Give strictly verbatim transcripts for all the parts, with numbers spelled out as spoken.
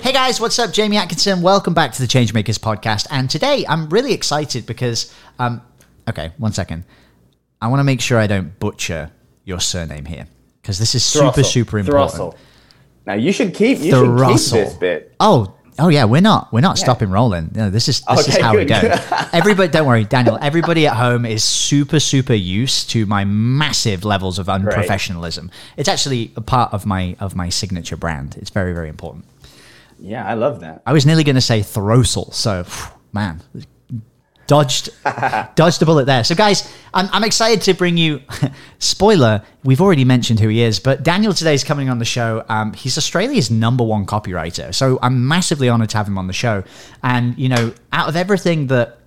Hey guys, what's up? Jamie Atkinson. Welcome back to the Changemakers podcast. And today I'm really excited because, um, okay, one second. I want to make sure I don't butcher your surname here because this is super, Thrussell. super important. Thrussell. Now you should keep, you should keep this bit. Oh, oh yeah, we're not, we're not yeah. stopping rolling. No, this is, this okay, is how good. we go. Everybody, don't worry, Daniel, everybody at home is super, super used to my massive levels of unprofessionalism. Right. It's actually a part of my, of my signature brand. It's very, very important. Yeah, I love that. I was nearly going to say Throssell, so man, dodged dodged a bullet there. So guys, I'm, I'm excited to bring you, spoiler, we've already mentioned who he is, but Daniel today is coming on the show. Um, he's Australia's number one copywriter, so I'm massively honored to have him on the show. And, you know, out of everything that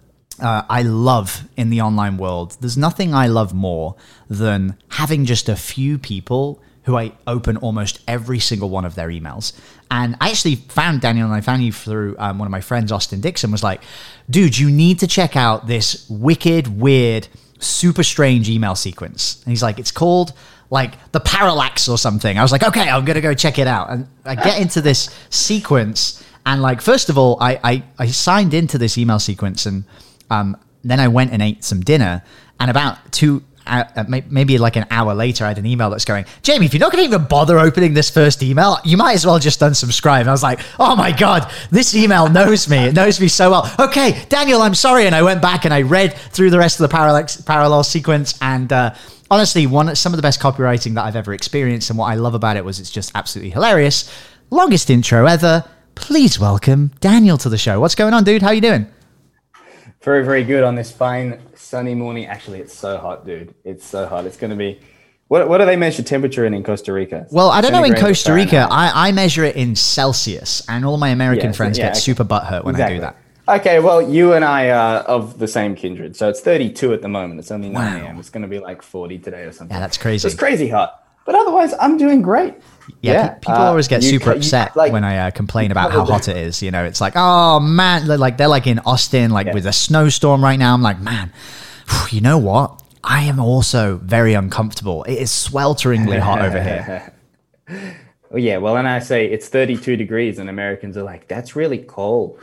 uh, I love in the online world, there's nothing I love more than having just a few people who I open almost every single one of their emails. And I actually found Daniel, and I found you through um, one of my friends, Austin Dixon, was like, dude, you need to check out this wicked, weird, super strange email sequence. And he's like, it's called like the Parallax or something. I was like, okay, I'm going to go check it out. And I get into this sequence. And like, first of all, I, I, I signed into this email sequence, and um, then I went and ate some dinner, and about two Uh, maybe like an hour later, I had an email that's going, Jamie, if you're not going to even bother opening this first email, you might as well just unsubscribe. And I was like, oh my God, this email knows me. It knows me so well. Okay, Daniel, I'm sorry. And I went back and I read through the rest of the parallax, parallel sequence. And uh, honestly, one some of the best copywriting that I've ever experienced. And what I love about it was it's just absolutely hilarious. Longest intro ever. Please welcome Daniel to the show. What's going on, dude? How you doing? Very, very good on this fine sunny morning. Actually, it's so hot, dude. It's so hot. It's going to be, what What do they measure temperature in in Costa Rica? Well, I don't know in Costa Rica. I, I measure it in Celsius, and all my American yeah, friends yeah, get okay. super butthurt when exactly. I do that. Okay, well, you and I are of the same kindred. So it's thirty-two at the moment. It's only nine a.m. Wow. It's going to be like forty today or something. Yeah, that's crazy. So it's crazy hot. But otherwise, I'm doing great. Yeah, yeah. Pe- people uh, always get super ca- upset you, like, when I uh, complain about how hot it is. You know, it's like, oh man, like they're like in Austin, like yeah. with a snowstorm right now. I'm like, man, you know what? I am also very uncomfortable. It is swelteringly hot over here. Well, yeah, well, and I say it's thirty-two degrees, and Americans are like, that's really cold.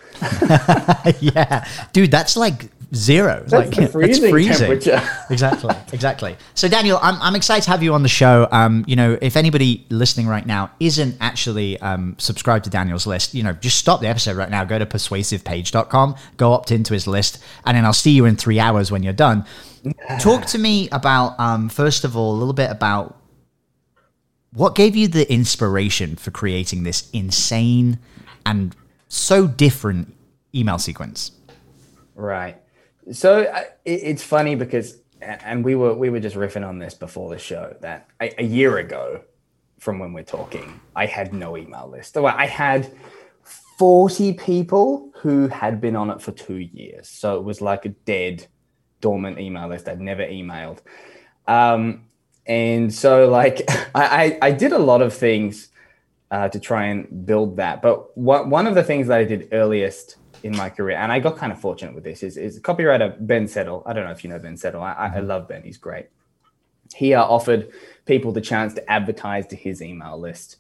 Yeah, dude, that's like zero. That's like, freezing, that's freezing temperature. Exactly, exactly. So, Daniel, I'm I'm excited to have you on the show. Um, you know, if anybody listening right now isn't actually um subscribed to Daniel's list, you know, just stop the episode right now. Go to persuasive page dot com, go opt into his list, and then I'll see you in three hours when you're done. Talk to me about um first of all a little bit about what gave you the inspiration for creating this insane and so different email sequence? Right. So uh, it, it's funny because, and we were we were just riffing on this before the show, that a, a year ago from when we're talking, I had no email list. So I had forty people who had been on it for two years. So it was like a dead, dormant email list. I'd never emailed. Um, and so like I, I did a lot of things uh, to try and build that. But what, one of the things that I did earliest in my career, and I got kind of fortunate with this, is, is copywriter Ben Settle. I don't know if you know Ben Settle. I, I love Ben. He's great. He uh, offered people the chance to advertise to his email list.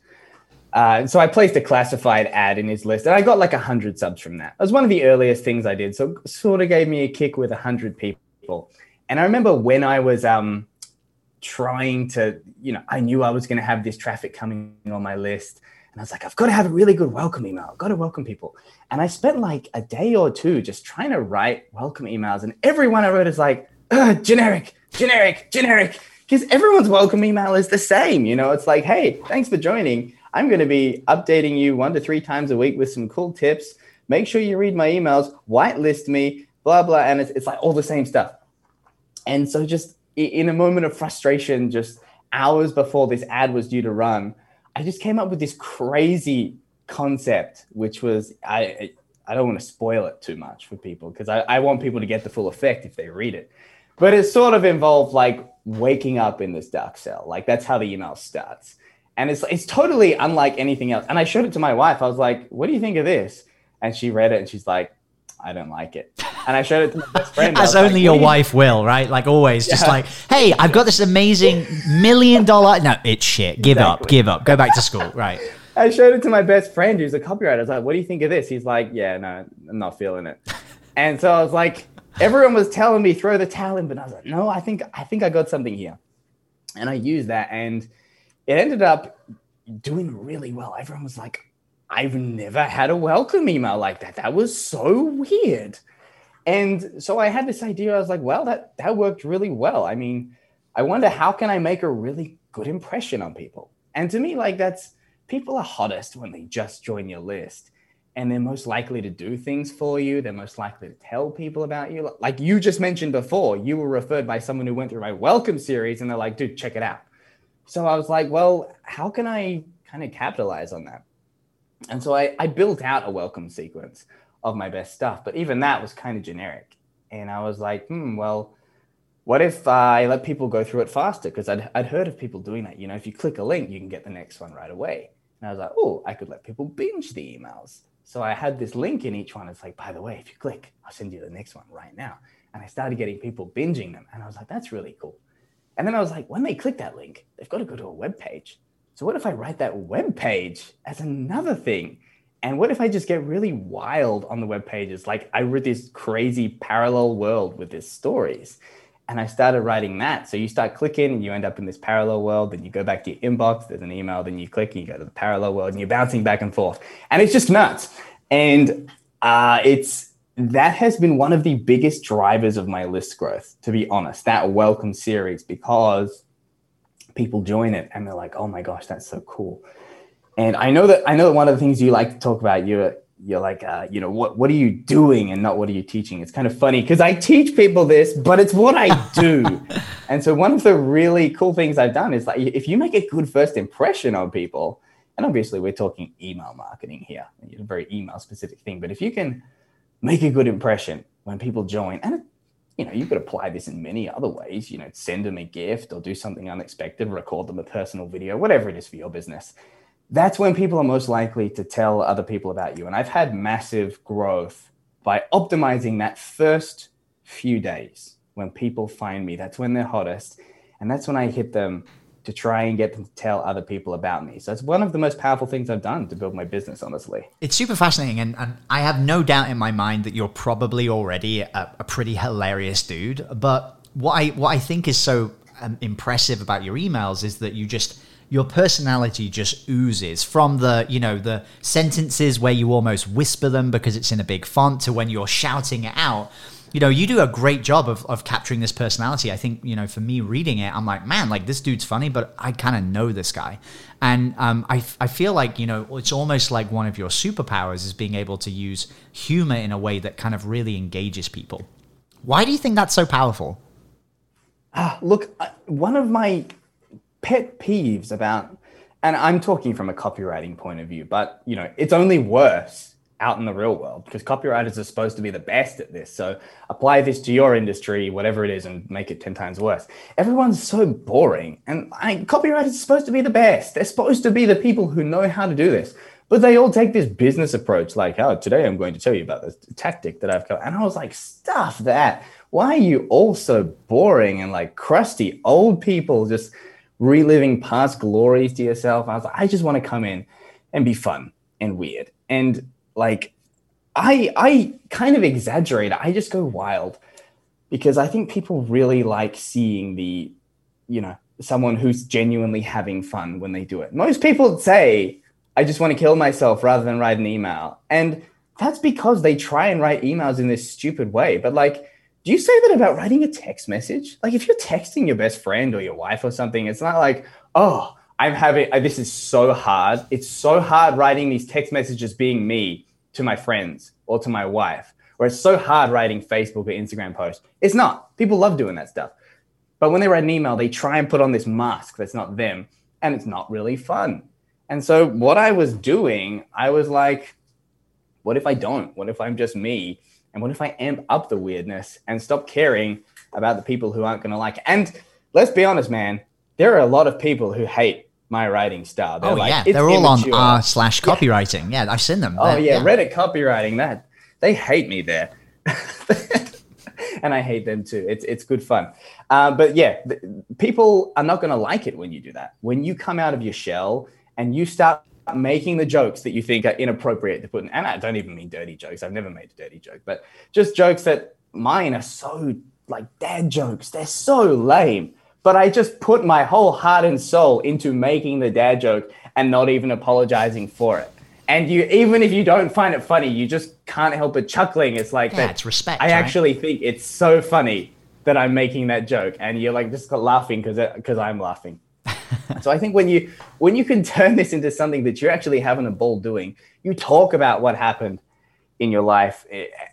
Uh, and so I placed a classified ad in his list, and I got like one hundred subs from that. It was one of the earliest things I did. So sort of gave me a kick with one hundred people. And I remember when I was um, trying to, you know, I knew I was going to have this traffic coming on my list. And I was like, I've got to have a really good welcome email. I've got to welcome people. And I spent like a day or two just trying to write welcome emails. And everyone I wrote is like, generic, generic, generic. Because everyone's welcome email is the same. You know, it's like, hey, thanks for joining. I'm going to be updating you one to three times a week with some cool tips. Make sure you read my emails, whitelist me, blah, blah. And it's, it's like all the same stuff. And so just in a moment of frustration, just hours before this ad was due to run, I just came up with this crazy concept, which was I I don't want to spoil it too much for people because I, I want people to get the full effect if they read it. But it sort of involved like waking up in this dark cell. Like that's how the email starts. And it's it's totally unlike anything else. And I showed it to my wife. I was like, what do you think of this? And she read it and she's like, I don't like it. And I showed it to my best friend. As only like, your wife will, right? Like always, yeah. Just like, hey, I've got this amazing million dollar. No, it's shit. Give exactly. up, give up, go back to school. Right. I showed it to my best friend who's a copywriter. I was like, what do you think of this? He's like, yeah, no, I'm not feeling it. And so I was like, everyone was telling me throw the towel in, but I was like, no, I think I think I got something here. And I used that and it ended up doing really well. Everyone was like, I've never had a welcome email like that. That was so weird. And so I had this idea. I was like, well, that, that worked really well. I mean, I wonder how can I make a really good impression on people? And to me, like that's, people are hottest when they just join your list and they're most likely to do things for you. They're most likely to tell people about you. Like you just mentioned before, you were referred by someone who went through my welcome series and they're like, dude, check it out. So I was like, well, how can I kind of capitalize on that? And so I, I built out a welcome sequence of my best stuff, but even that was kind of generic. And I was like, hmm, well, what if I let people go through it faster? Because I'd, I'd heard of people doing that. You know, if you click a link, you can get the next one right away. And I was like, oh, I could let people binge the emails. So I had this link in each one. It's like, by the way, if you click, I'll send you the next one right now. And I started getting people binging them. And I was like, that's really cool. And then I was like, when they click that link, they've got to go to a web page. So what if I write that web page as another thing? And what if I just get really wild on the web pages? Like I read this crazy parallel world with these stories. And I started writing that. So you start clicking and you end up in this parallel world. Then you go back to your inbox. There's an email. Then you click and you go to the parallel world and you're bouncing back and forth. And it's just nuts. And uh, it's that has been one of the biggest drivers of my list growth, to be honest, that welcome series, because people join it and they're like, oh my gosh, that's so cool. And I know that I know that one of the things you like to talk about, you're, you're like, uh, you know, what, what are you doing and not what are you teaching? It's kind of funny because I teach people this, but it's what I do. And so one of the really cool things I've done is like, if you make a good first impression on people, and obviously we're talking email marketing here, it's a very email specific thing, but if you can make a good impression when people join, and you know, you could apply this in many other ways, you know, send them a gift or do something unexpected, record them a personal video, whatever it is for your business. That's when people are most likely to tell other people about you. And I've had massive growth by optimizing that first few days when people find me. That's when they're hottest. And that's when I hit them to try and get them to tell other people about me. So it's one of the most powerful things I've done to build my business, honestly. It's super fascinating. And, and I have no doubt in my mind that you're probably already a, a pretty hilarious dude. But what I what I think is so um, impressive about your emails is that you just, your personality just oozes from the, you know, the sentences where you almost whisper them because it's in a big font to when you're shouting it out. You know, you do a great job of, of capturing this personality. I think, you know, for me reading it, I'm like, man, like this dude's funny, but I kind of know this guy. And um, I I feel like, you know, it's almost like one of your superpowers is being able to use humor in a way that kind of really engages people. Why do you think that's so powerful? Uh, look, uh, one of my pet peeves about, and I'm talking from a copywriting point of view, but, you know, it's only worse out in the real world because copywriters are supposed to be the best at this. So apply this to your industry, whatever it is, and make it ten times worse. Everyone's so boring. And I, copywriters are supposed to be the best. They're supposed to be the people who know how to do this, but they all take this business approach. Like, oh, today I'm going to tell you about this tactic that I've got. And I was like, stuff that. Why are you all so boring and like crusty old people just reliving past glories to yourself? I was like, I just want to come in and be fun and weird. And Like I, I kind of exaggerate. I just go wild because I think people really like seeing the, you know, someone who's genuinely having fun when they do it. Most people say, I just want to kill myself rather than write an email. And that's because they try and write emails in this stupid way. But like, do you say that about writing a text message? Like if you're texting your best friend or your wife or something, it's not like, oh, I'm having, this is so hard. It's so hard writing these text messages being me to my friends or to my wife, or it's so hard writing Facebook or Instagram posts. It's not. People love doing that stuff. But when they write an email, they try and put on this mask that's not them, and it's not really fun. And so what I was doing, I was like, What if I don't? What if I'm just me? And what if I amp up the weirdness and stop caring about the people who aren't going to like it? And let's be honest, man, there are a lot of people who hate my writing style. They're oh, like, yeah. They're all immature. On r slash copywriting. Yeah. yeah, I've seen them. Oh, yeah, yeah. Reddit copywriting. That They hate me there. And I hate them too. It's it's good fun. Uh, but yeah, th- people are not going to like it when you do that. When you come out of your shell and you start making the jokes that you think are inappropriate to put in, and I don't even mean dirty jokes. I've never made a dirty joke, but just jokes that mine are so like dad jokes. They're so lame, but I just put my whole heart and soul into making the dad joke and not even apologizing for it. And you, even if you don't find it funny, you just can't help but chuckling. It's like yeah, that. It's respect. I right? actually think it's so funny that I'm making that joke, and you're like just laughing because because I'm laughing. So I think when you when you can turn this into something that you're actually having a ball doing, you talk about what happened in your life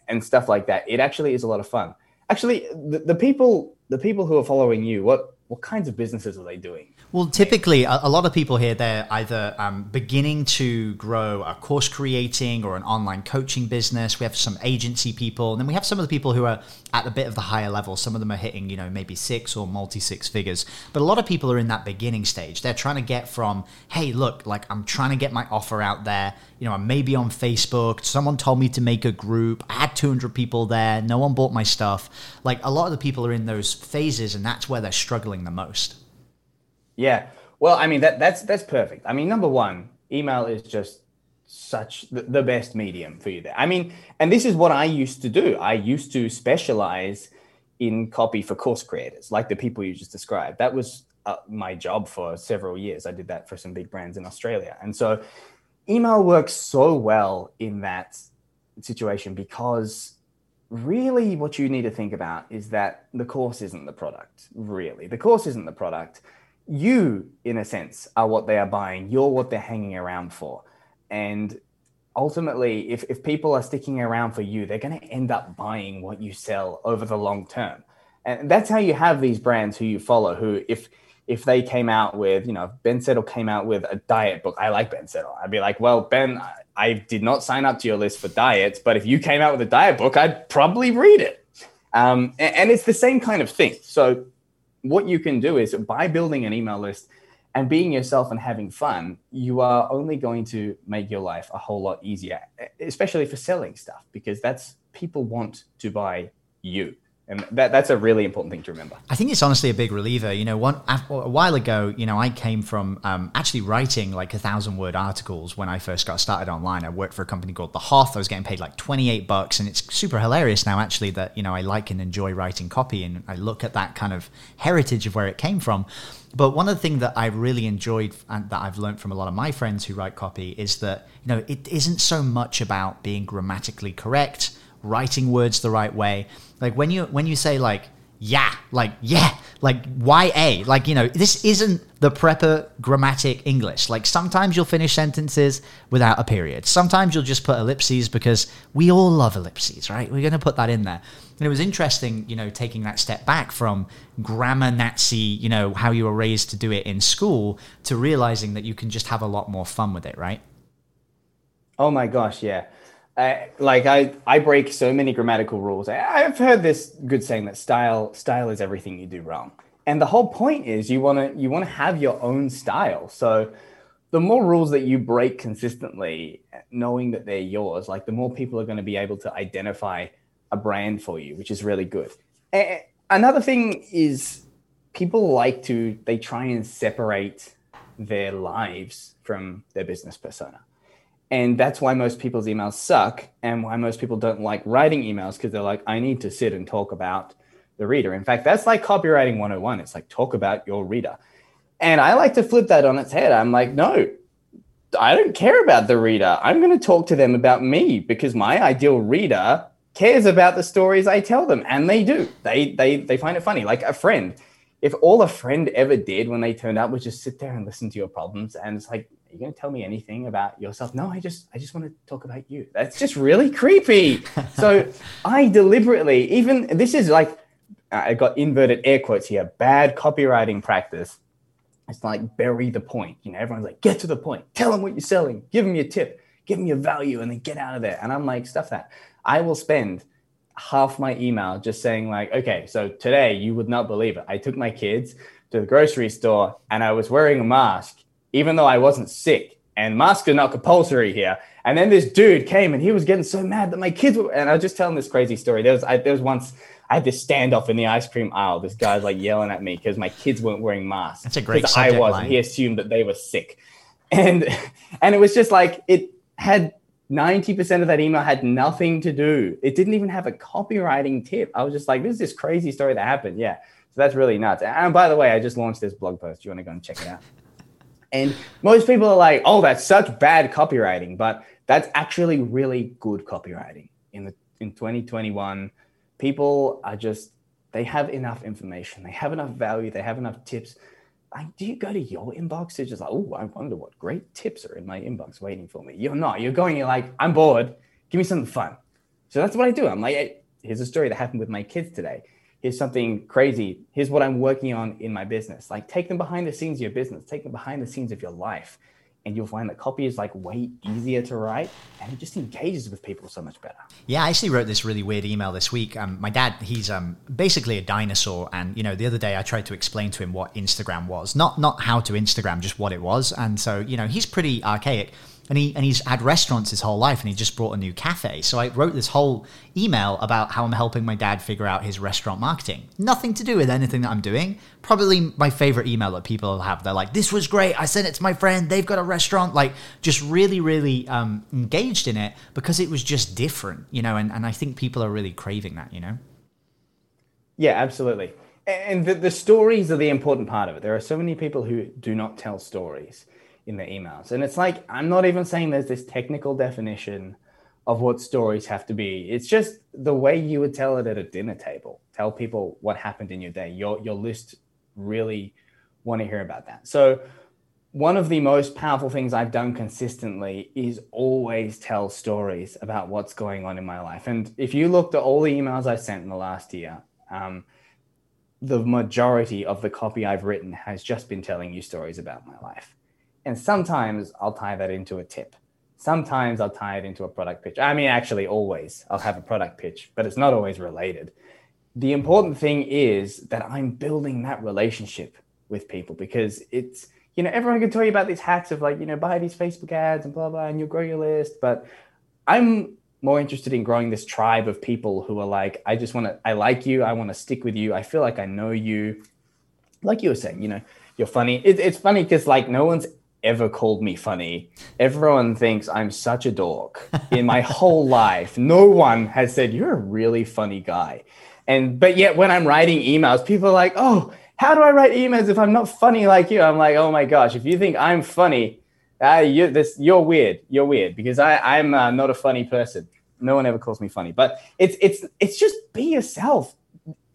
and stuff like that. It actually is a lot of fun. Actually, the, the people the people who are following you, what what kinds of businesses are they doing? Well, typically, a lot of people here, they're either um, beginning to grow a course creating or an online coaching business. We have some agency people. And then we have some of the people who are at a bit of the higher level. Some of them are hitting, you know, maybe six or multi six figures. But a lot of people are in that beginning stage. They're trying to get from, hey, look, like I'm trying to get my offer out there. You know, I'm maybe on Facebook. Someone told me to make a group. I had two hundred people there. No one bought my stuff. Like a lot of the people are in those phases, and that's where they're struggling the most. Yeah. Well, I mean, that that's that's perfect. I mean, number one, email is just such the, the best medium for you there. I mean, and this is what I used to do. I used to specialize in copy for course creators, like the people you just described. That was uh, my job for several years. I did that for some big brands in Australia. And so email works so well in that situation because really what you need to think about is that the course isn't the product, really. The course isn't the product. You, in a sense, are what they are buying. You're what they're hanging around for. And ultimately, if, if people are sticking around for you, they're going to end up buying what you sell over the long term. And that's how you have these brands who you follow, who if if they came out with, you know, if Ben Settle came out with a diet book, I like Ben Settle. I'd be like, well, Ben, I, I did not sign up to your list for diets, but if you came out with a diet book, I'd probably read it. Um, and, and it's the same kind of thing. So what you can do is by building an email list and being yourself and having fun, you are only going to make your life a whole lot easier, especially for selling stuff, because that's people want to buy you. And that, that's a really important thing to remember. I think it's honestly a big reliever. You know, one a while ago, you know, I came from um, actually writing like a thousand word articles when I first got started online. I worked for a company called The Hoth. I was getting paid like twenty-eight bucks. And it's super hilarious now, actually, that, you know, I like and enjoy writing copy. And I look at that kind of heritage of where it came from. But one of the things that I really enjoyed and that I've learned from a lot of my friends who write copy is that, you know, it isn't so much about being grammatically correct, writing words the right way. Like when you when you say like, yeah, like, yeah, like Y A, like, you know, this isn't the prepper grammatic English. Like sometimes you'll finish sentences without a period. Sometimes you'll just put ellipses because we all love ellipses, right? We're going to put that in there. And it was interesting, you know, taking that step back from grammar Nazi, you know, how you were raised to do it in school to realizing that you can just have a lot more fun with it, right? Oh my gosh, yeah. Uh, like I, I break so many grammatical rules. I, I've heard this good saying that style style is everything you do wrong. And the whole point is you want to you want to have your own style. So the more rules that you break consistently, knowing that they're yours, like the more people are going to be able to identify a brand for you, which is really good. And another thing is people like to, they try and separate their lives from their business persona. And that's why most people's emails suck and why most people don't like writing emails because they're like, I need to sit and talk about the reader. In fact, that's like copywriting one oh one. It's like, talk about your reader. And I like to flip that on its head. I'm like, no, I don't care about the reader. I'm going to talk to them about me because my ideal reader cares about the stories I tell them. And they do. They they they find it funny. Like a friend. If all a friend ever did when they turned up was just sit there and listen to your problems and it's like, are you going to tell me anything about yourself? No, I just, I just want to talk about you. That's just really creepy. So I deliberately, even this is like, I got inverted air quotes here, bad copywriting practice. It's like bury the point. You know, everyone's like, get to the point. Tell them what you're selling. Give them your tip. give me a value, and then get out of there. And I'm like, stuff that. I will spend half my email just saying like, okay, so today you would not believe it. I took my kids to the grocery store and I was wearing a mask, even though I wasn't sick. And masks are not compulsory here. And then this dude came and he was getting so mad that my kids were, and I was just telling this crazy story. There was, I, there was once I had this standoff in the ice cream aisle. This guy's like yelling at me because my kids weren't wearing masks. That's a great subject I was, line. And he assumed that they were sick. And, and it was just like, it had ninety percent of that email had nothing to do. It didn't even have a copywriting tip. I was just like, this is this crazy story that happened. Yeah. So that's really nuts. And by the way, I just launched this blog post. You want to go and check it out? And most people are like, oh, that's such bad copywriting, but that's actually really good copywriting. In the in twenty twenty-one, people are just, they have enough information. They have enough value. They have enough tips. Like, do you go to your inbox? It's just like, oh, I wonder what great tips are in my inbox waiting for me. You're not. You're going, you're like, I'm bored. Give me something fun. So that's what I do. I'm like, hey, here's a story that happened with my kids today. Here's something crazy. Here's what I'm working on in my business. Like, take them behind the scenes of your business. Take them behind the scenes of your life. And you'll find that copy is like way easier to write, and it just engages with people so much better. Yeah, I actually wrote this really weird email this week. Um, my dad, he's um, basically a dinosaur. And, you know, the other day I tried to explain to him what Instagram was, not not how to Instagram, just what it was. And so, you know, he's pretty archaic. And he and he's had restaurants his whole life, and he just brought a new cafe. So I wrote this whole email about how I'm helping my dad figure out his restaurant marketing. Nothing to do with anything that I'm doing. Probably my favorite email that people have. They're like, this was great. I sent it to my friend. They've got a restaurant. Like, just really, really um, engaged in it because it was just different, you know, and, and I think people are really craving that, you know? Yeah, absolutely. And the, the stories are the important part of it. There are so many people who do not tell stories in the emails. And it's like, I'm not even saying there's this technical definition of what stories have to be. It's just the way you would tell it at a dinner table. Tell people what happened in your day. Your, your list really want to hear about that. So one of the most powerful things I've done consistently is always tell stories about what's going on in my life. And if you looked at all the emails I sent in the last year, um, the majority of the copy I've written has just been telling you stories about my life. And sometimes I'll tie that into a tip. Sometimes I'll tie it into a product pitch. I mean, actually, always I'll have a product pitch, but it's not always related. The important thing is that I'm building that relationship with people, because it's, you know, everyone can tell you about these hacks of like, you know, buy these Facebook ads and blah, blah, and you'll grow your list. But I'm more interested in growing this tribe of people who are like, I just want to, I like you. I want to stick with you. I feel like I know you. Like you were saying, you know, you're funny. It, it's funny because like no one's ever called me funny. Everyone thinks I'm such a dork in my whole life. No one has said, you're a really funny guy. And, but yet when I'm writing emails, people are like, oh, how do I write emails if I'm not funny like you? I'm like, oh my gosh, if you think I'm funny, uh, you, this, you're weird. You're weird because I, I'm uh, not a funny person. No one ever calls me funny, but it's, it's, it's just be yourself.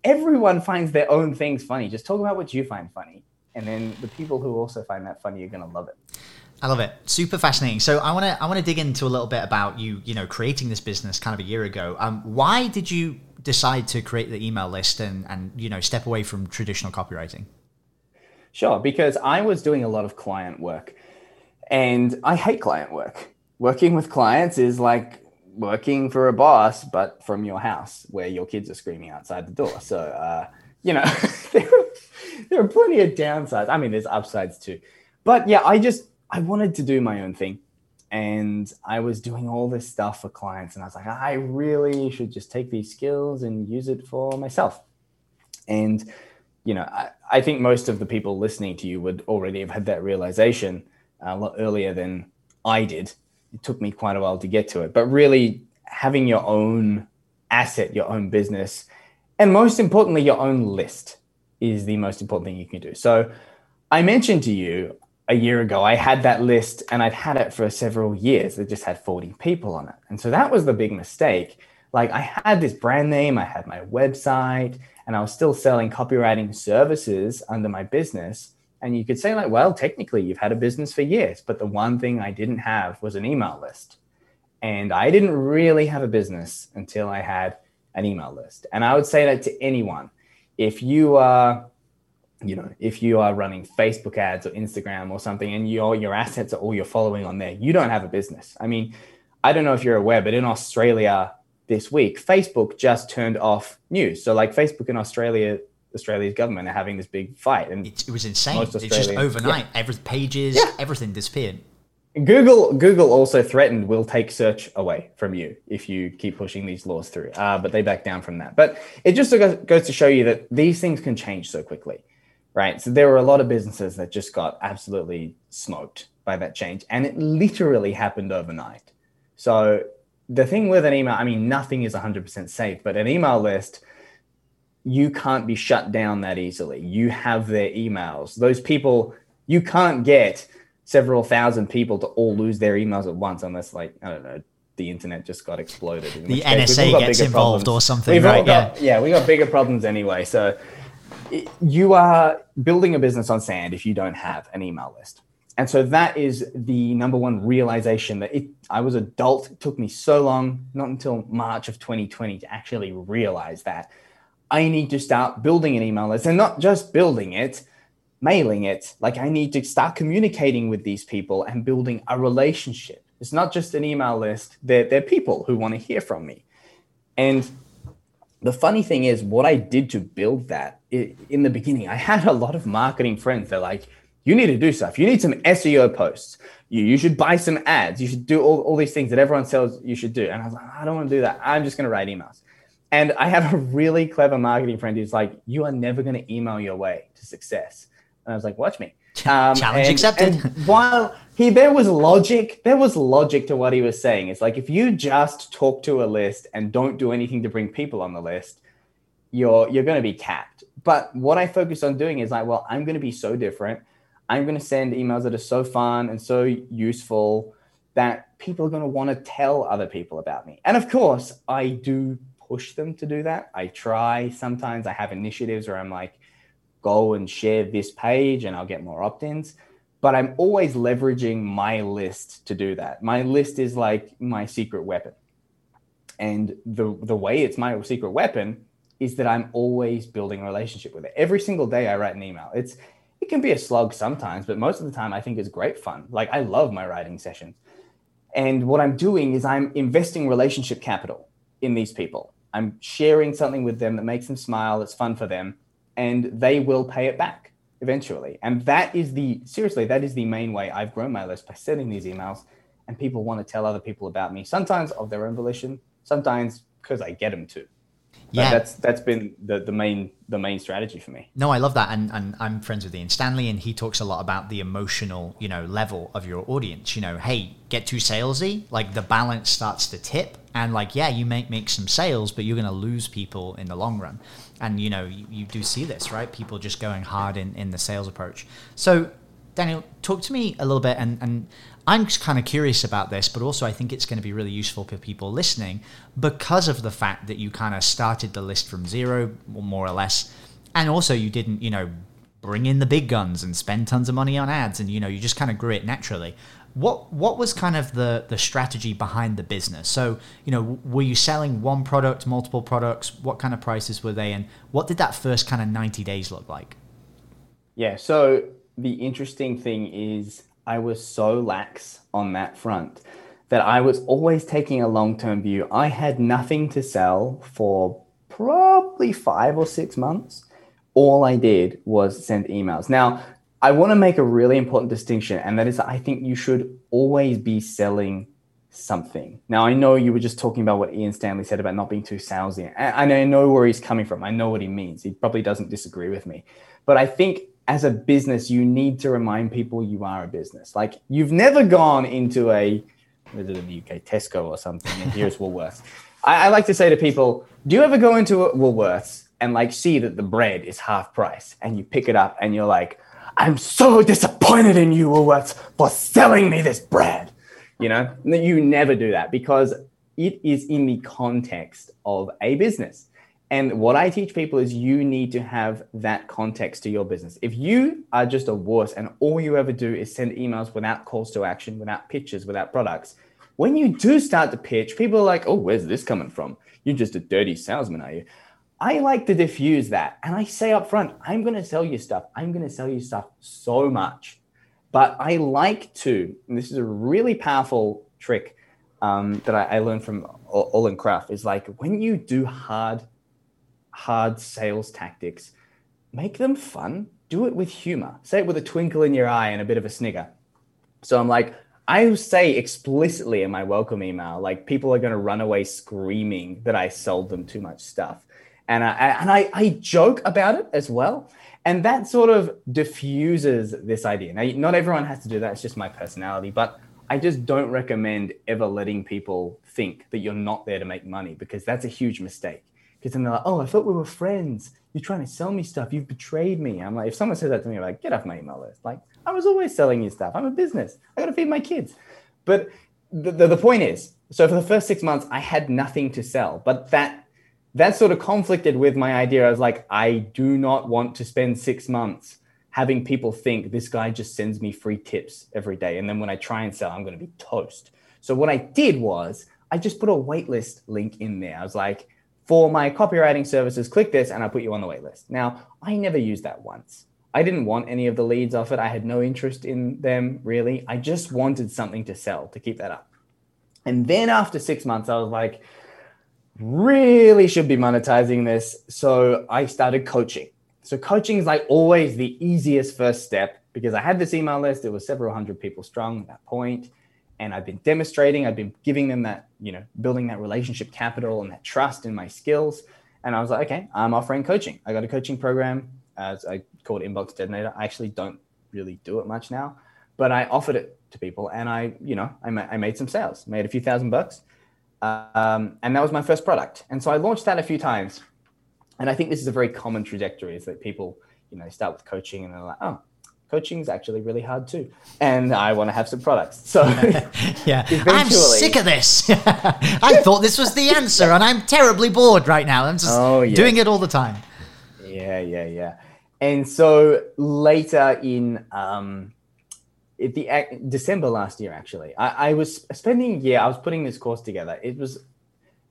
Everyone finds their own things funny. Just talk about what you find funny. And then the people who also find that funny are going to love it. I love it. Super fascinating. So I want to I want to dig into a little bit about you, you know, creating this business kind of a year ago. Um, why did you decide to create the email list and, and, you know, step away from traditional copywriting? Sure, because I was doing a lot of client work and I hate client work. Working with clients is like working for a boss, but from your house where your kids are screaming outside the door. So, uh, you know, there are plenty of downsides. I mean, there's upsides too. But yeah, I just, I wanted to do my own thing. And I was doing all this stuff for clients. And I was like, I really should just take these skills and use it for myself. And, you know, I, I think most of the people listening to you would already have had that realization a lot earlier than I did. It took me quite a while to get to it. But really having your own asset, your own business, and most importantly, your own list is the most important thing you can do. So I mentioned to you a year ago, I had that list and I've had it for several years. It just had forty people on it. And so that was the big mistake. Like I had this brand name, I had my website, and I was still selling copywriting services under my business. And you could say like, well, technically you've had a business for years, but the one thing I didn't have was an email list. And I didn't really have a business until I had an email list. And I would say that to anyone. If you are you know, if you are running Facebook ads or Instagram or something, and your your assets are all you're following on there, you don't have a business. I mean, I don't know if you're aware, but in Australia this week, Facebook just turned off news. So like Facebook in Australia, Australia's government are having this big fight, and it, it was insane. It's just overnight, yeah. every pages, yeah. everything disappeared. Google Google also threatened will take search away from you if you keep pushing these laws through, uh, but they backed down from that. But it just goes to show you that these things can change so quickly, right? So there were a lot of businesses that just got absolutely smoked by that change, and it literally happened overnight. So the thing with an email, I mean, nothing is one hundred percent safe, but an email list, you can't be shut down that easily. You have their emails. Those people, you can't get several thousand people to all lose their emails at once, unless, like, I don't know, the internet just got exploded. The N S A gets involved or something, right? Yeah, yeah, we got bigger problems anyway. So you are building a business on sand if you don't have an email list. And so that is the number one realization that it, I was adult. It took me so long, not until March of twenty twenty, to actually realize that I need to start building an email list, and not just building it, mailing it. Like, I need to start communicating with these people and building a relationship. It's not just an email list. They're, they're people who want to hear from me. And the funny thing is, what I did to build that it, in the beginning, I had a lot of marketing friends. They're like, you need to do stuff. You need some S E O posts. You, you should buy some ads. You should do all, all these things that everyone tells you should do. And I was like, I don't want to do that. I'm just going to write emails. And I had a really clever marketing friend who's like, you are never going to email your way to success. And I was like, watch me. Um, Challenge and, accepted. And while he, there was logic, there was logic to what he was saying. It's like, if you just talk to a list and don't do anything to bring people on the list, you're, you're going to be capped. But what I focused on doing is like, well, I'm going to be so different. I'm going to send emails that are so fun and so useful that people are going to want to tell other people about me. And of course, I do push them to do that. I try. Sometimes I have initiatives where I'm like, go and share this page and I'll get more opt-ins. But I'm always leveraging my list to do that. My list is like my secret weapon. And the, the way it's my secret weapon is that I'm always building a relationship with it. Every single day I write an email. It's It can be a slog sometimes, but most of the time I think it's great fun. Like, I love my writing sessions. And what I'm doing is I'm investing relationship capital in these people. I'm sharing something with them that makes them smile, that's fun for them, and they will pay it back eventually. And that is the, seriously, that is the main way I've grown my list, by sending these emails, and people want to tell other people about me, sometimes of their own volition, sometimes because I get them to. Yeah, but that's that's been the, the main the main strategy for me. No, I love that, and and I'm friends with Ian Stanley, and he talks a lot about the emotional, you know, level of your audience. You know, hey, get too salesy, like the balance starts to tip, and like, yeah, you may make some sales, but you're going to lose people in the long run. And you know, you, you do see this, right? People just going hard in, in the sales approach. So, Daniel, talk to me a little bit, and and I'm kind of curious about this, but also I think it's going to be really useful for people listening because of the fact that you kind of started the list from zero, more or less, and also you didn't, you know, bring in the big guns and spend tons of money on ads, and you know, you just kind of grew it naturally. What what was kind of the the strategy behind the business? So, you know, were you selling one product, multiple products? What kind of prices were they, and what did that first kind of ninety days look like? Yeah, so the interesting thing is, I was so lax on that front that I was always taking a long-term view. I had nothing to sell for probably five or six months. All I did was send emails. Now, I want to make a really important distinction, and that is, I think you should always be selling something. Now, I know you were just talking about what Ian Stanley said about not being too salesy, and I know where he's coming from. I know what he means. He probably doesn't disagree with me, but I think as a business, you need to remind people you are a business. Like, you've never gone into a, was it in the U K, Tesco or something, and here's Woolworths. I, I like to say to people, do you ever go into a Woolworths and like see that the bread is half price, and you pick it up and you're like, I'm so disappointed in you, Woolworths, for selling me this bread. You know, you never do that because it is in the context of a business. And what I teach people is you need to have that context to your business. If you are just a wuss and all you ever do is send emails without calls to action, without pitches, without products, when you do start to pitch, people are like, oh, where's this coming from? You're just a dirty salesman, are you? I like to diffuse that. And I say up front, I'm going to sell you stuff. I'm going to sell you stuff so much. But I like to, and this is a really powerful trick um, that I, I learned from Olin Kraft, is like when you do hard, hard sales tactics, make them fun. Do it with humor. Say it with a twinkle in your eye and a bit of a snigger. So I'm like, I say explicitly in my welcome email, like people are going to run away screaming that I sold them too much stuff. And I, and I, I joke about it as well. And that sort of diffuses this idea. Now, not everyone has to do that. It's just my personality. But I just don't recommend ever letting people think that you're not there to make money, because that's a huge mistake. Because then they're like, oh, I thought we were friends. You're trying to sell me stuff. You've betrayed me. I'm like, if someone says that to me, I'm like, get off my email list. Like, I was always selling you stuff. I'm a business. I got to feed my kids. But the, the, the point is, so for the first six months, I had nothing to sell. But that That sort of conflicted with my idea. I was like, I do not want to spend six months having people think this guy just sends me free tips every day. And then when I try and sell, I'm going to be toast. So what I did was I just put a waitlist link in there. I was like, for my copywriting services, click this and I'll put you on the waitlist. Now, I never used that once. I didn't want any of the leads off it. I had no interest in them, really. I just wanted something to sell to keep that up. And then after six months, I was like, really should be monetizing this. So I started coaching. So coaching is like always the easiest first step, because I had this email list. It was several hundred people strong at that point. And I've been demonstrating, I've been giving them that, you know, building that relationship capital and that trust in my skills. And I was like, okay, I'm offering coaching. I got a coaching program as I called Inbox Detonator. I actually don't really do it much now, but I offered it to people and I, you know, I, ma- I made some sales, made a few thousand bucks. Um, and that was my first product. And so I launched that a few times. And I think this is a very common trajectory, is that people, you know, start with coaching and they're like, oh, coaching is actually really hard too. And I want to have some products. So yeah, I'm sick of this. I thought this was the answer and I'm terribly bored right now. I'm just oh, yeah. doing it all the time. Yeah, yeah, yeah. And so later in, um, At the December last year, actually, I, I was spending a year, I was putting this course together. It was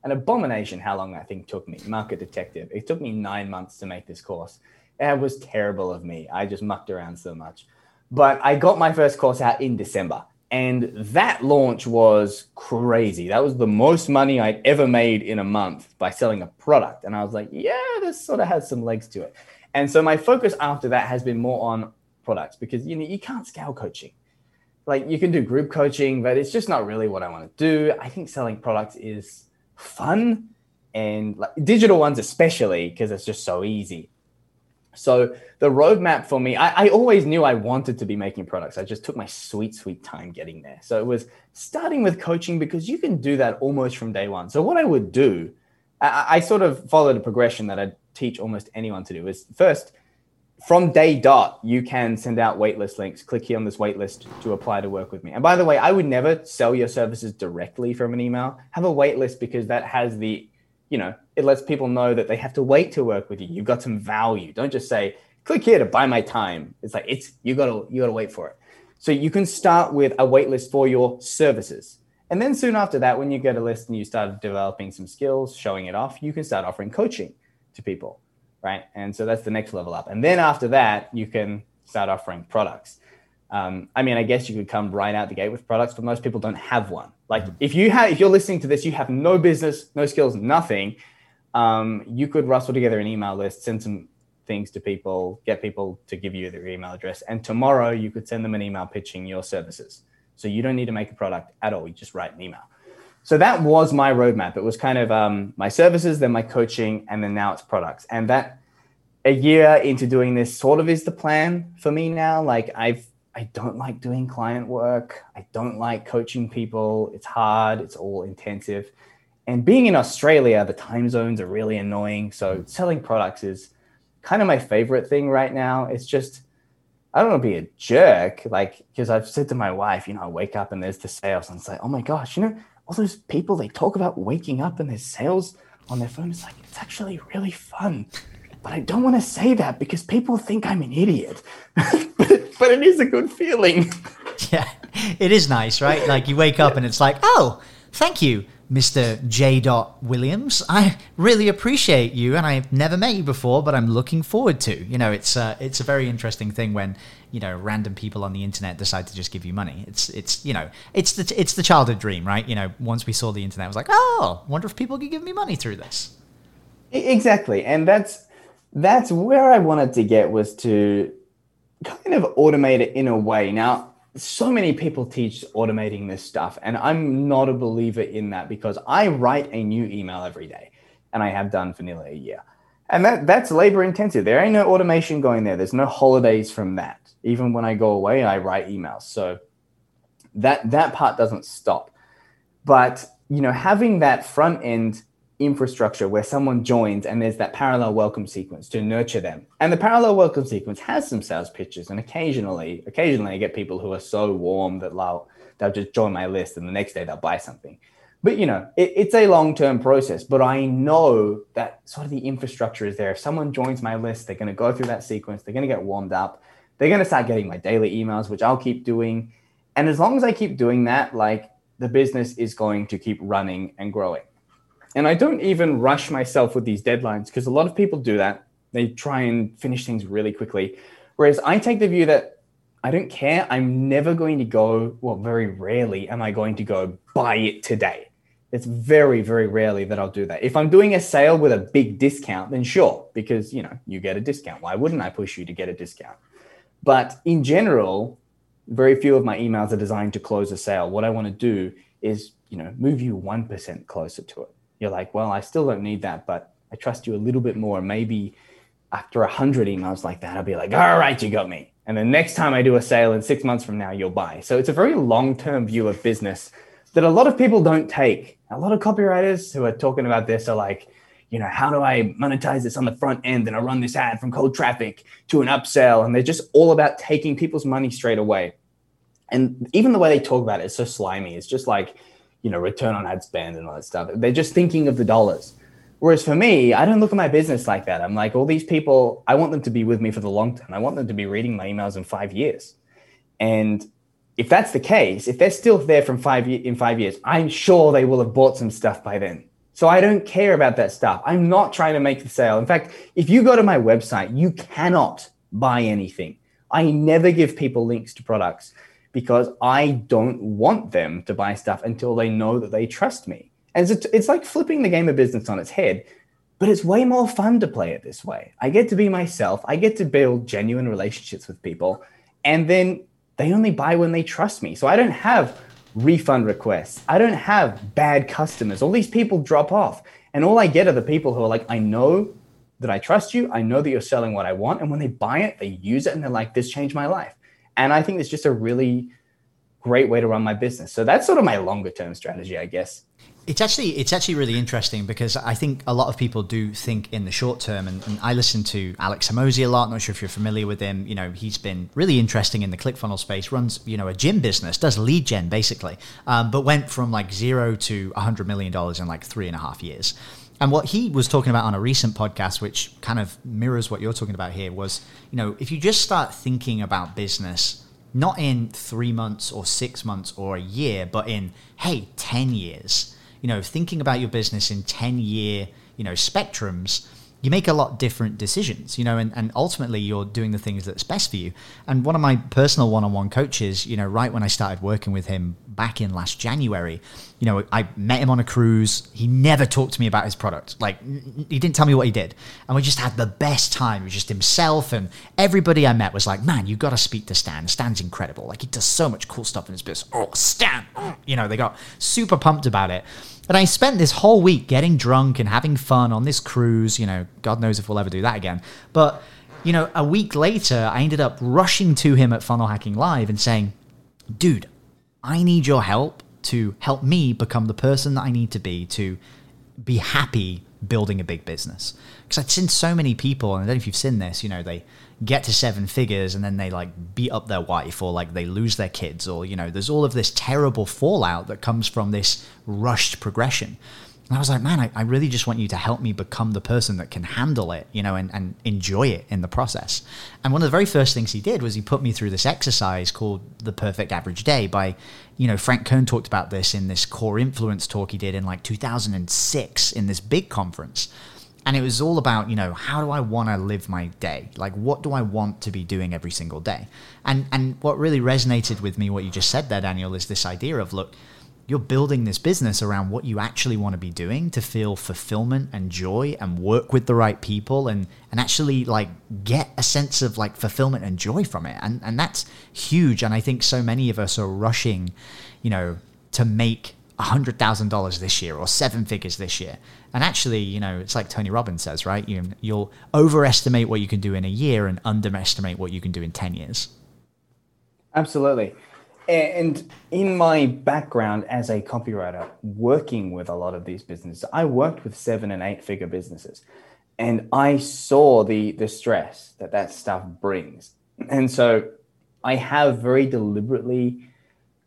an abomination how long that thing took me, Market Detective. It took me nine months to make this course. It was terrible of me. I just mucked around so much. But I got my first course out in December. And that launch was crazy. That was the most money I'd ever made in a month by selling a product. And I was like, yeah, this sort of has some legs to it. And so my focus after that has been more on products, because you know you can't scale coaching. Like you can do group coaching, but it's just not really what I want to do. I think selling products is fun, and like digital ones especially, because it's just so easy. So the roadmap for me, I, I always knew I wanted to be making products. I just took my sweet, sweet time getting there. So it was starting with coaching, because you can do that almost from day one. So what I would do, I, I sort of followed a progression that I'd teach almost anyone to do, is first, from day dot, you can send out waitlist links. Click here on this waitlist to apply to work with me. And by the way, I would never sell your services directly from an email. Have a waitlist, because that has the, you know, it lets people know that they have to wait to work with you. You've got some value. Don't just say, click here to buy my time. It's like, it's, you gotta, you gotta wait for it. So you can start with a waitlist for your services. And then soon after that, when you get a list and you start developing some skills, showing it off, you can start offering coaching to people. Right. And so that's the next level up. And then after that, you can start offering products. Um, I mean, I guess you could come right out the gate with products, but most people don't have one. Like if you have, if you're listening to this, you have no business, no skills, nothing. Um, you could rustle together an email list, send some things to people, get people to give you their email address. And tomorrow you could send them an email pitching your services. So you don't need to make a product at all. You just write an email. So that was my roadmap. It was kind of um, my services, then my coaching, and then now it's products. And that a year into doing this sort of is the plan for me now. Like I've, I don't like doing client work. I don't like coaching people. It's hard. It's all intensive. And being in Australia, the time zones are really annoying. So selling products is kind of my favorite thing right now. It's just, I don't want to be a jerk. Like, because I've said to my wife, you know, I wake up and there's the sales and it's like, oh my gosh, you know, all those people, they talk about waking up and their sales on their phone. It's like, it's actually really fun. But I don't want to say that because people think I'm an idiot. but, but it is a good feeling. Yeah, it is nice, right? Like you wake up and it's like, oh, thank you. Mister J. Williams, I really appreciate you, and I've never met you before, but I'm looking forward to. You know, it's uh, it's a very interesting thing when, you know, random people on the internet decide to just give you money. It's it's you know, it's the it's the childhood dream, right? You know, once we saw the internet, I was like, oh, wonder if people could give me money through this. Exactly, and that's that's where I wanted to get, was to kind of automate it in a way. Now, so many people teach automating this stuff, and I'm not a believer in that, because I write a new email every day, and I have done for nearly a year. And that that's labor intensive. There ain't no automation going there. There's no holidays from that. Even when I go away, I write emails. So that that part doesn't stop. But, you know, having that front end infrastructure where someone joins and there's that parallel welcome sequence to nurture them. And the parallel welcome sequence has some sales pitches, and occasionally, occasionally I get people who are so warm that they'll, they'll just join my list and the next day they'll buy something. But, you know, it, it's a long-term process, but I know that sort of the infrastructure is there. If someone joins my list, they're going to go through that sequence, they're going to get warmed up, they're going to start getting my daily emails, which I'll keep doing. And as long as I keep doing that, like, the business is going to keep running and growing. And I don't even rush myself with these deadlines, because a lot of people do that. They try and finish things really quickly. Whereas I take the view that I don't care. I'm never going to go, well, very rarely am I going to go buy it today. It's very, very rarely that I'll do that. If I'm doing a sale with a big discount, then sure, because, you know, you get a discount. Why wouldn't I push you to get a discount? But in general, very few of my emails are designed to close a sale. What I want to do is, you know, move you one percent closer to it. You're like, well, I still don't need that, but I trust you a little bit more. Maybe after one hundred emails like that, I'll be like, all right, you got me. And the next time I do a sale in six months from now, you'll buy. So it's a very long-term view of business that a lot of people don't take. A lot of copywriters who are talking about this are like, you know, how do I monetize this on the front end? And I run this ad from cold traffic to an upsell. And they're just all about taking people's money straight away. And even the way they talk about it is so slimy. It's just like, you know, return on ad spend and all that stuff. They're just thinking of the dollars. Whereas for me, I don't look at my business like that. I'm like, all these people, I want them to be with me for the long term. I want them to be reading my emails in five years. And if that's the case, if they're still there from five in five years, I'm sure they will have bought some stuff by then. So I don't care about that stuff. I'm not trying to make the sale. In fact, if you go to my website, you cannot buy anything. I never give people links to products, because I don't want them to buy stuff until they know that they trust me. And it's, it's like flipping the game of business on its head, but it's way more fun to play it this way. I get to be myself. I get to build genuine relationships with people, and then they only buy when they trust me. So I don't have refund requests. I don't have bad customers. All these people drop off, and all I get are the people who are like, I know that I trust you. I know that you're selling what I want. And when they buy it, they use it, and they're like, this changed my life. And I think it's just a really great way to run my business. So that's sort of my longer term strategy, I guess. It's actually it's actually really interesting, because I think a lot of people do think in the short term. And, and I listen to Alex Hormozi a lot. I'm not sure if you're familiar with him. You know, he's been really interesting in the ClickFunnels space, runs, you know, a gym business, does lead gen basically, um, but went from like zero to one hundred million dollars in like three and a half years. And what he was talking about on a recent podcast, which kind of mirrors what you're talking about here, was, you know, if you just start thinking about business, not in three months or six months or a year, but in, hey, ten years, you know, thinking about your business in ten year, you know, spectrums, you make a lot of different decisions, you know, and, and ultimately you're doing the things that's best for you. And one of my personal one-on-one coaches, you know, right when I started working with him back in last January, you know, I met him on a cruise. He never talked to me about his product. Like, he didn't tell me what he did. And we just had the best time. It was just himself, and everybody I met was like, man, you got to speak to Stan. Stan's incredible. Like, he does so much cool stuff in his business. Oh, Stan. You know, they got super pumped about it. And I spent this whole week getting drunk and having fun on this cruise. You know, God knows if we'll ever do that again. But, you know, a week later, I ended up rushing to him at Funnel Hacking Live and saying, dude, I need your help to help me become the person that I need to be to be happy building a big business. Because I'd seen so many people, and I don't know if you've seen this, you know, they get to seven figures and then they like beat up their wife, or like they lose their kids, or, you know, there's all of this terrible fallout that comes from this rushed progression. And I was like, man, I, I really just want you to help me become the person that can handle it, you know, and, and enjoy it in the process. And one of the very first things he did was he put me through this exercise called The Perfect Average Day by, you know, Frank Kern talked about this in this Core Influence talk he did in like two thousand six in this big conference. And it was all about, you know, how do I want to live my day? Like, what do I want to be doing every single day? And and what really resonated with me, what you just said there, Daniel, is this idea of, look, you're building this business around what you actually want to be doing to feel fulfillment and joy and work with the right people and, and actually like get a sense of like fulfillment and joy from it. And and that's huge. And I think so many of us are rushing, you know, to make one hundred thousand dollars this year or seven figures this year. And actually, you know, it's like Tony Robbins says, right? You, you'll overestimate what you can do in a year and underestimate what you can do in ten years. Absolutely. And in my background as a copywriter, working with a lot of these businesses, I worked with seven and eight figure businesses, and I saw the the stress that that stuff brings. And so I have very deliberately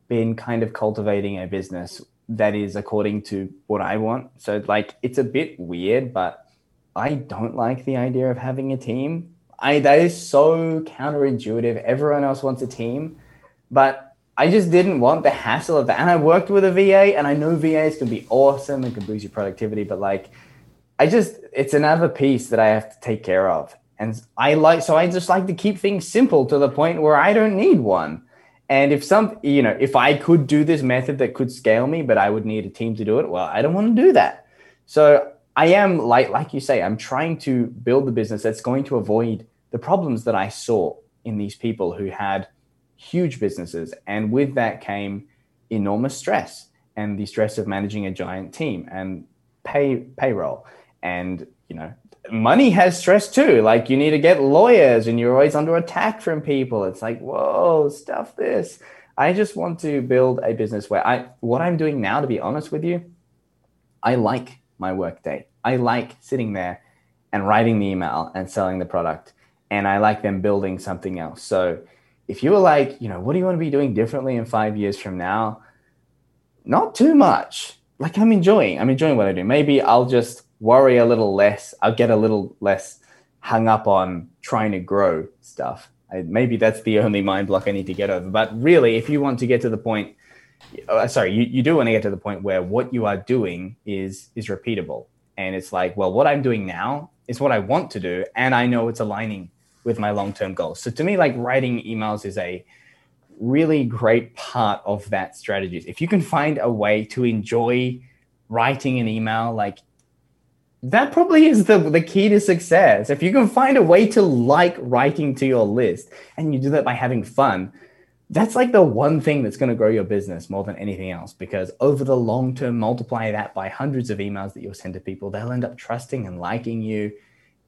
been kind of cultivating a business that is according to what I want. So like, it's a bit weird, but I don't like the idea of having a team. I, that is so counterintuitive. Everyone else wants a team, but I just didn't want the hassle of that. And I worked with a V A, and I know V As can be awesome and can boost your productivity, but like, I just, it's another piece that I have to take care of. And I like, so I just like to keep things simple to the point where I don't need one. And if some, you know, if I could do this method that could scale me, but I would need a team to do it, well, I don't want to do that. So I am like, like you say, I'm trying to build the business that's going to avoid the problems that I saw in these people who had huge businesses, and with that came enormous stress and the stress of managing a giant team and pay payroll, and you know, money has stress too. Like, you need to get lawyers and you're always under attack from people. It's like, whoa, stuff this. I just want to build a business where I what I'm doing now, to be honest with you, I like my work day. I like sitting there and writing the email and selling the product, and I like them building something else. So if you were like, you know, what do you want to be doing differently in five years from now? Not too much. Like, I'm enjoying, I'm enjoying what I do. Maybe I'll just worry a little less. I'll get a little less hung up on trying to grow stuff. I, maybe that's the only mind block I need to get over. But really, if you want to get to the point, uh, sorry, you, you do want to get to the point where what you are doing is is repeatable. And it's like, well, what I'm doing now is what I want to do, and I know it's aligning with my long-term goals. So to me, like, writing emails is a really great part of that strategy. If you can find a way to enjoy writing an email, like, that probably is the, the key to success. If you can find a way to like writing to your list, and you do that by having fun, that's like the one thing that's going to grow your business more than anything else, because over the long term, multiply that by hundreds of emails that you'll send to people. They'll end up trusting and liking you,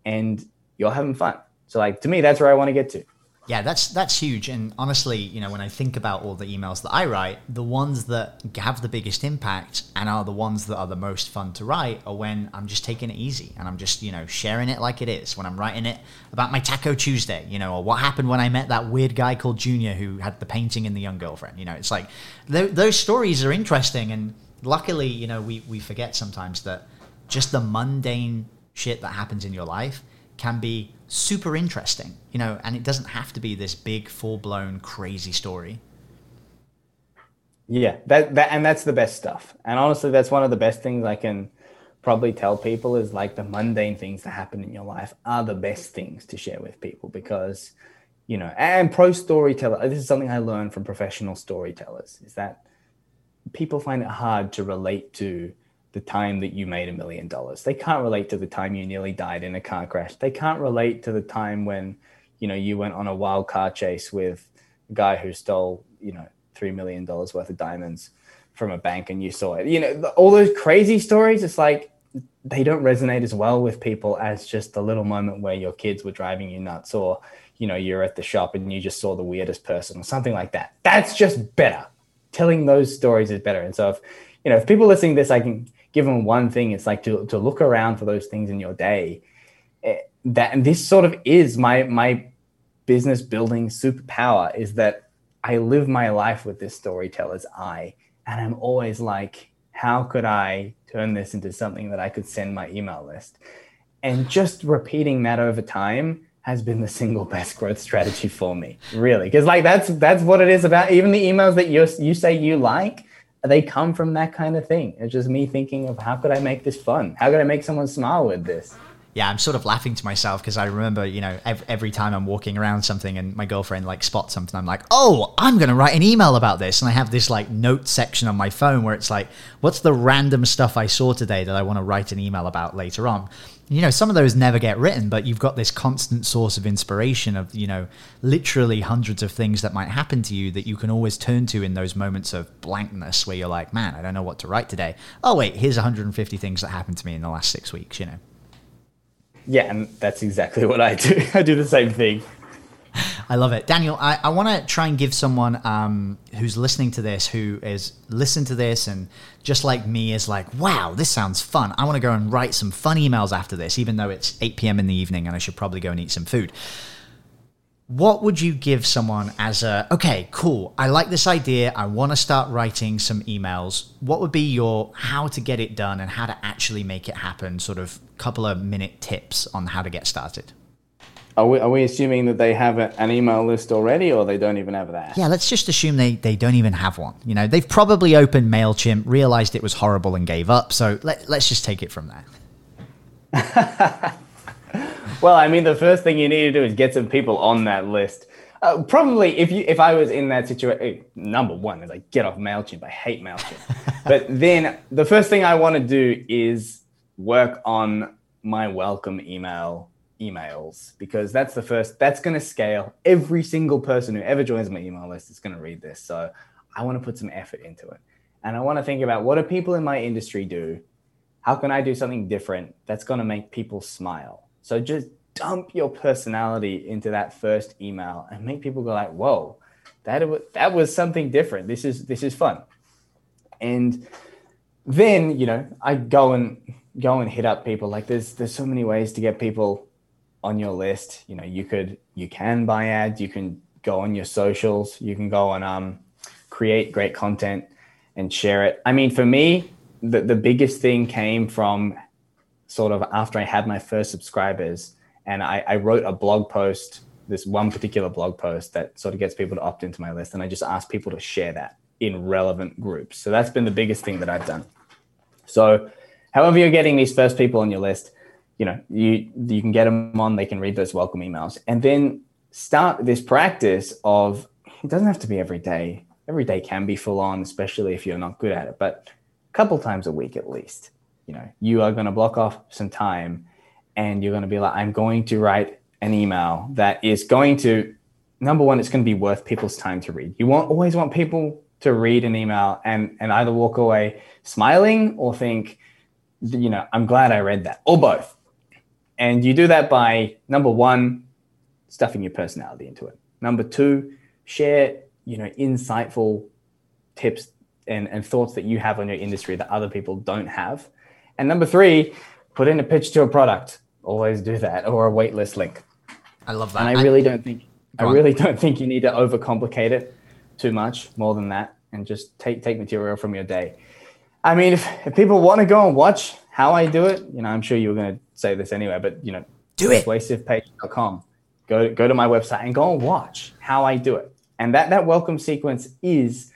and you're having fun. So like, to me, that's where I want to get to. Yeah, that's that's huge. And honestly, you know, when I think about all the emails that I write, the ones that have the biggest impact and are the ones that are the most fun to write are when I'm just taking it easy and I'm just, you know, sharing it like it is, when I'm writing it about my Taco Tuesday, you know, or what happened when I met that weird guy called Junior who had the painting and the young girlfriend. You know, it's like th- those stories are interesting. And luckily, you know, we, we forget sometimes that just the mundane shit that happens in your life can be super interesting, you know, and it doesn't have to be this big, full-blown, crazy story. Yeah, that, that and that's the best stuff. And honestly, that's one of the best things I can probably tell people is like, the mundane things that happen in your life are the best things to share with people, because, you know, and pro storyteller, this is something I learned from professional storytellers, is that people find it hard to relate to the time that you made a million dollars. They can't relate to the time you nearly died in a car crash. They can't relate to the time when, you know, you went on a wild car chase with a guy who stole, you know, three million dollars worth of diamonds from a bank and you saw it. You know, all those crazy stories, it's like, they don't resonate as well with people as just the little moment where your kids were driving you nuts, or, you know, you're at the shop and you just saw the weirdest person or something like that. That's just better. Telling those stories is better. And so if, you know, if people listening to this, I can give them one thing. It's like to to look around for those things in your day. That, and this sort of is my my business building superpower, is that I live my life with this storyteller's eye, and I'm always like, how could I turn this into something that I could send my email list. And just repeating that over time has been the single best growth strategy for me, really. Because like that's that's what it is about. Even the emails that you you say you like, they come from that kind of thing. It's just me thinking of how could I make this fun? How could I make someone smile with this? Yeah, I'm sort of laughing to myself because I remember, you know, every, every time I'm walking around something and my girlfriend like spots something, I'm like, oh, I'm going to write an email about this. And I have this like note section on my phone where it's like, what's the random stuff I saw today that I want to write an email about later on? You know, some of those never get written, but you've got this constant source of inspiration of, you know, literally hundreds of things that might happen to you that you can always turn to in those moments of blankness where you're like, man, I don't know what to write today. Oh, wait, here's one hundred fifty things that happened to me in the last six weeks, you know. Yeah, and that's exactly what I do. I do the same thing. I love it. Daniel, I, I want to try and give someone um, who's listening to this, who is listened to this and just like me is like, wow, this sounds fun. I want to go and write some fun emails after this, even though it's eight p.m. in the evening and I should probably go and eat some food. What would you give someone as a, okay, cool, I like this idea. I want to start writing some emails. What would be your how to get it done and how to actually make it happen sort of couple of minute tips on how to get started? Are we, are we assuming that they have a, an email list already or they don't even have that? Yeah, let's just assume they, they don't even have one. You know, they've probably opened MailChimp, realized it was horrible and gave up. So let, let's just take it from there. Well, I mean, the first thing you need to do is get some people on that list. Uh, probably if you if I was in that situation, number one is like, get off MailChimp. I hate MailChimp. But then the first thing I want to do is work on my welcome email emails, because that's the first, that's going to scale. Every single person who ever joins my email list is going to read this. So I want to put some effort into it. And I want to think about what do people in my industry do? How can I do something different that's going to make people smile? So just dump your personality into that first email and make people go like, whoa, that was, that was something different. This is, this is fun. And then, you know, I go and go and hit up people. Like there's, there's so many ways to get people on your list. You know, you could, you can buy ads, you can go on your socials, you can go and um, create great content and share it. I mean, for me, the, the biggest thing came from sort of after I had my first subscribers and I, I wrote a blog post, this one particular blog post that sort of gets people to opt into my list. And I just asked people to share that in relevant groups. So that's been the biggest thing that I've done. So however you're getting these first people on your list, you know, you you can get them on, they can read those welcome emails. And then start this practice of, it doesn't have to be every day. Every day can be full on, especially if you're not good at it, but a couple times a week at least. You know, you are going to block off some time and you're going to be like, I'm going to write an email that is going to, number one, it's going to be worth people's time to read. You won't always want people to read an email and, and either walk away smiling or think, you know, I'm glad I read that, or both. And you do that by, number one, stuffing your personality into it. Number two, share, you know, insightful tips and, and thoughts that you have on your industry that other people don't have. And number three, put in a pitch to a product. Always do that, or a waitlist link. I love that. And I really I, don't think I really don't think you need to overcomplicate it too much, more than that, and just take take material from your day. I mean, if, if people want to go and watch how I do it, you know, I'm sure you were going to say this anyway, but you know, do it. persuasive page dot com. Go go to my website and go and watch how I do it. And that that welcome sequence is.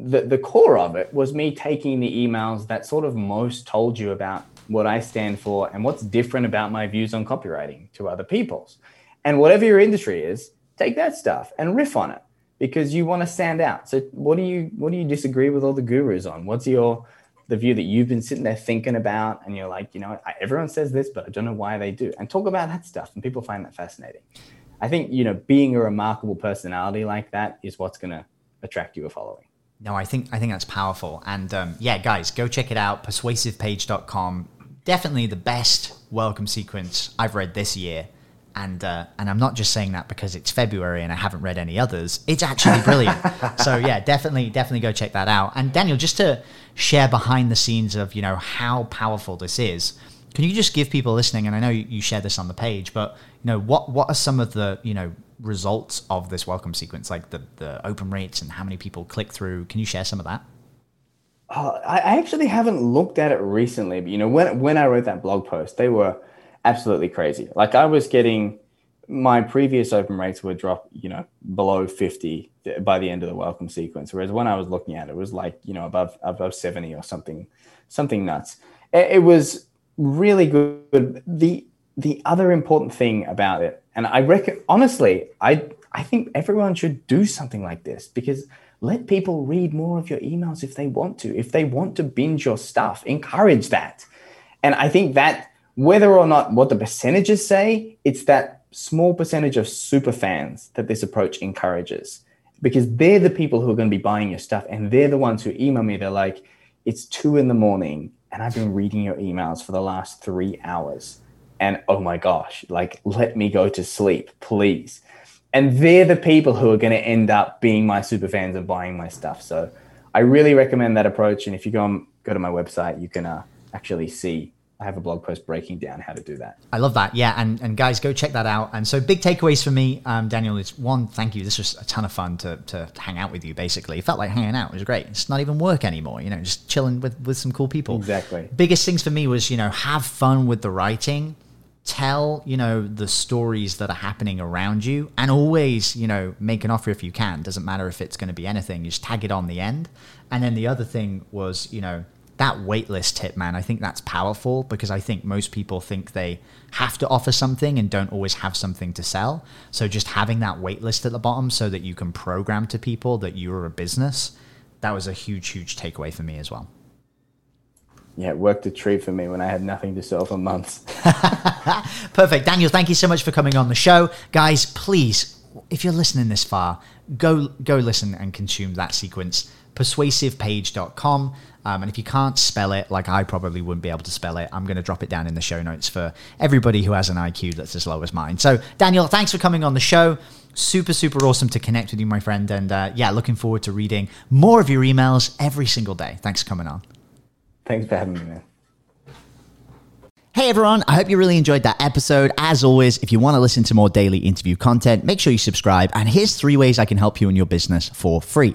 The, the core of it was me taking the emails that sort of most told you about what I stand for and what's different about my views on copywriting to other people's. And whatever your industry is, take that stuff and riff on it because you want to stand out. So what do you what do you disagree with all the gurus on? What's your the view that you've been sitting there thinking about and you're like, you know, I, everyone says this, but I don't know why they do. And talk about that stuff, and people find that fascinating. I think, you know, being a remarkable personality like that is what's going to attract you a following. No, I think I think that's powerful. And um, yeah, guys, go check it out, persuasive page dot com. Definitely the best welcome sequence I've read this year. And uh, and I'm not just saying that because it's February and I haven't read any others. It's actually brilliant. So yeah, definitely, definitely go check that out. And Daniel, just to share behind the scenes of, you know, how powerful this is, can you just give people listening, and I know you, you share this on the page, but, you know, what, what are some of the, you know, results of this welcome sequence, like the the open rates and how many people click through? Can you share some of that? oh, I actually haven't looked at it recently, but you know, when when I wrote that blog post, they were absolutely crazy. Like I was getting, my previous open rates would drop, you know, below fifty by the end of the welcome sequence. Whereas when I was looking at it, it was like, you know, above above seventy or something, something nuts. It was really good. The the other important thing about it, and I reckon, honestly, I I think everyone should do something like this, because let people read more of your emails if they want to. If they want to binge your stuff, encourage that. And I think that whether or not what the percentages say, it's that small percentage of super fans that this approach encourages, because they're the people who are going to be buying your stuff. And they're the ones who email me. They're like, it's two in the morning and I've been reading your emails for the last three hours. And oh my gosh, like, let me go to sleep, please. And they're the people who are going to end up being my super fans and buying my stuff. So I really recommend that approach. And if you go on, go to my website, you can uh, actually see, I have a blog post breaking down how to do that. I love that. Yeah. And and guys, go check that out. And so big takeaways for me, um, Daniel, is one, thank you. This was a ton of fun to to hang out with you, basically. It felt like hanging out. It was great. It's not even work anymore, you know, just chilling with, with some cool people. Exactly. Biggest things for me was, you know, have fun with the writing. Tell, you know, the stories that are happening around you, and always, you know, make an offer if you can. Doesn't matter if it's going to be anything. You just tag it on the end. And then the other thing was, you know, that waitlist tip, man, I think that's powerful, because I think most people think they have to offer something and don't always have something to sell. So just having that waitlist at the bottom so that you can program to people that you're a business, that was a huge, huge takeaway for me as well. Yeah, it worked a treat for me when I had nothing to sell for months. Perfect. Daniel, thank you so much for coming on the show. Guys, please, if you're listening this far, go go listen and consume that sequence, persuasive page dot com. Um, and if you can't spell it, like I probably wouldn't be able to spell it, I'm going to drop it down in the show notes for everybody who has an I Q that's as low as mine. So, Daniel, thanks for coming on the show. Super, super awesome to connect with you, my friend. And uh, yeah, looking forward to reading more of your emails every single day. Thanks for coming on. Thanks for having me, man. Hey everyone, I hope you really enjoyed that episode. As always, if you want to listen to more daily interview content, make sure you subscribe. And here's three ways I can help you in your business for free.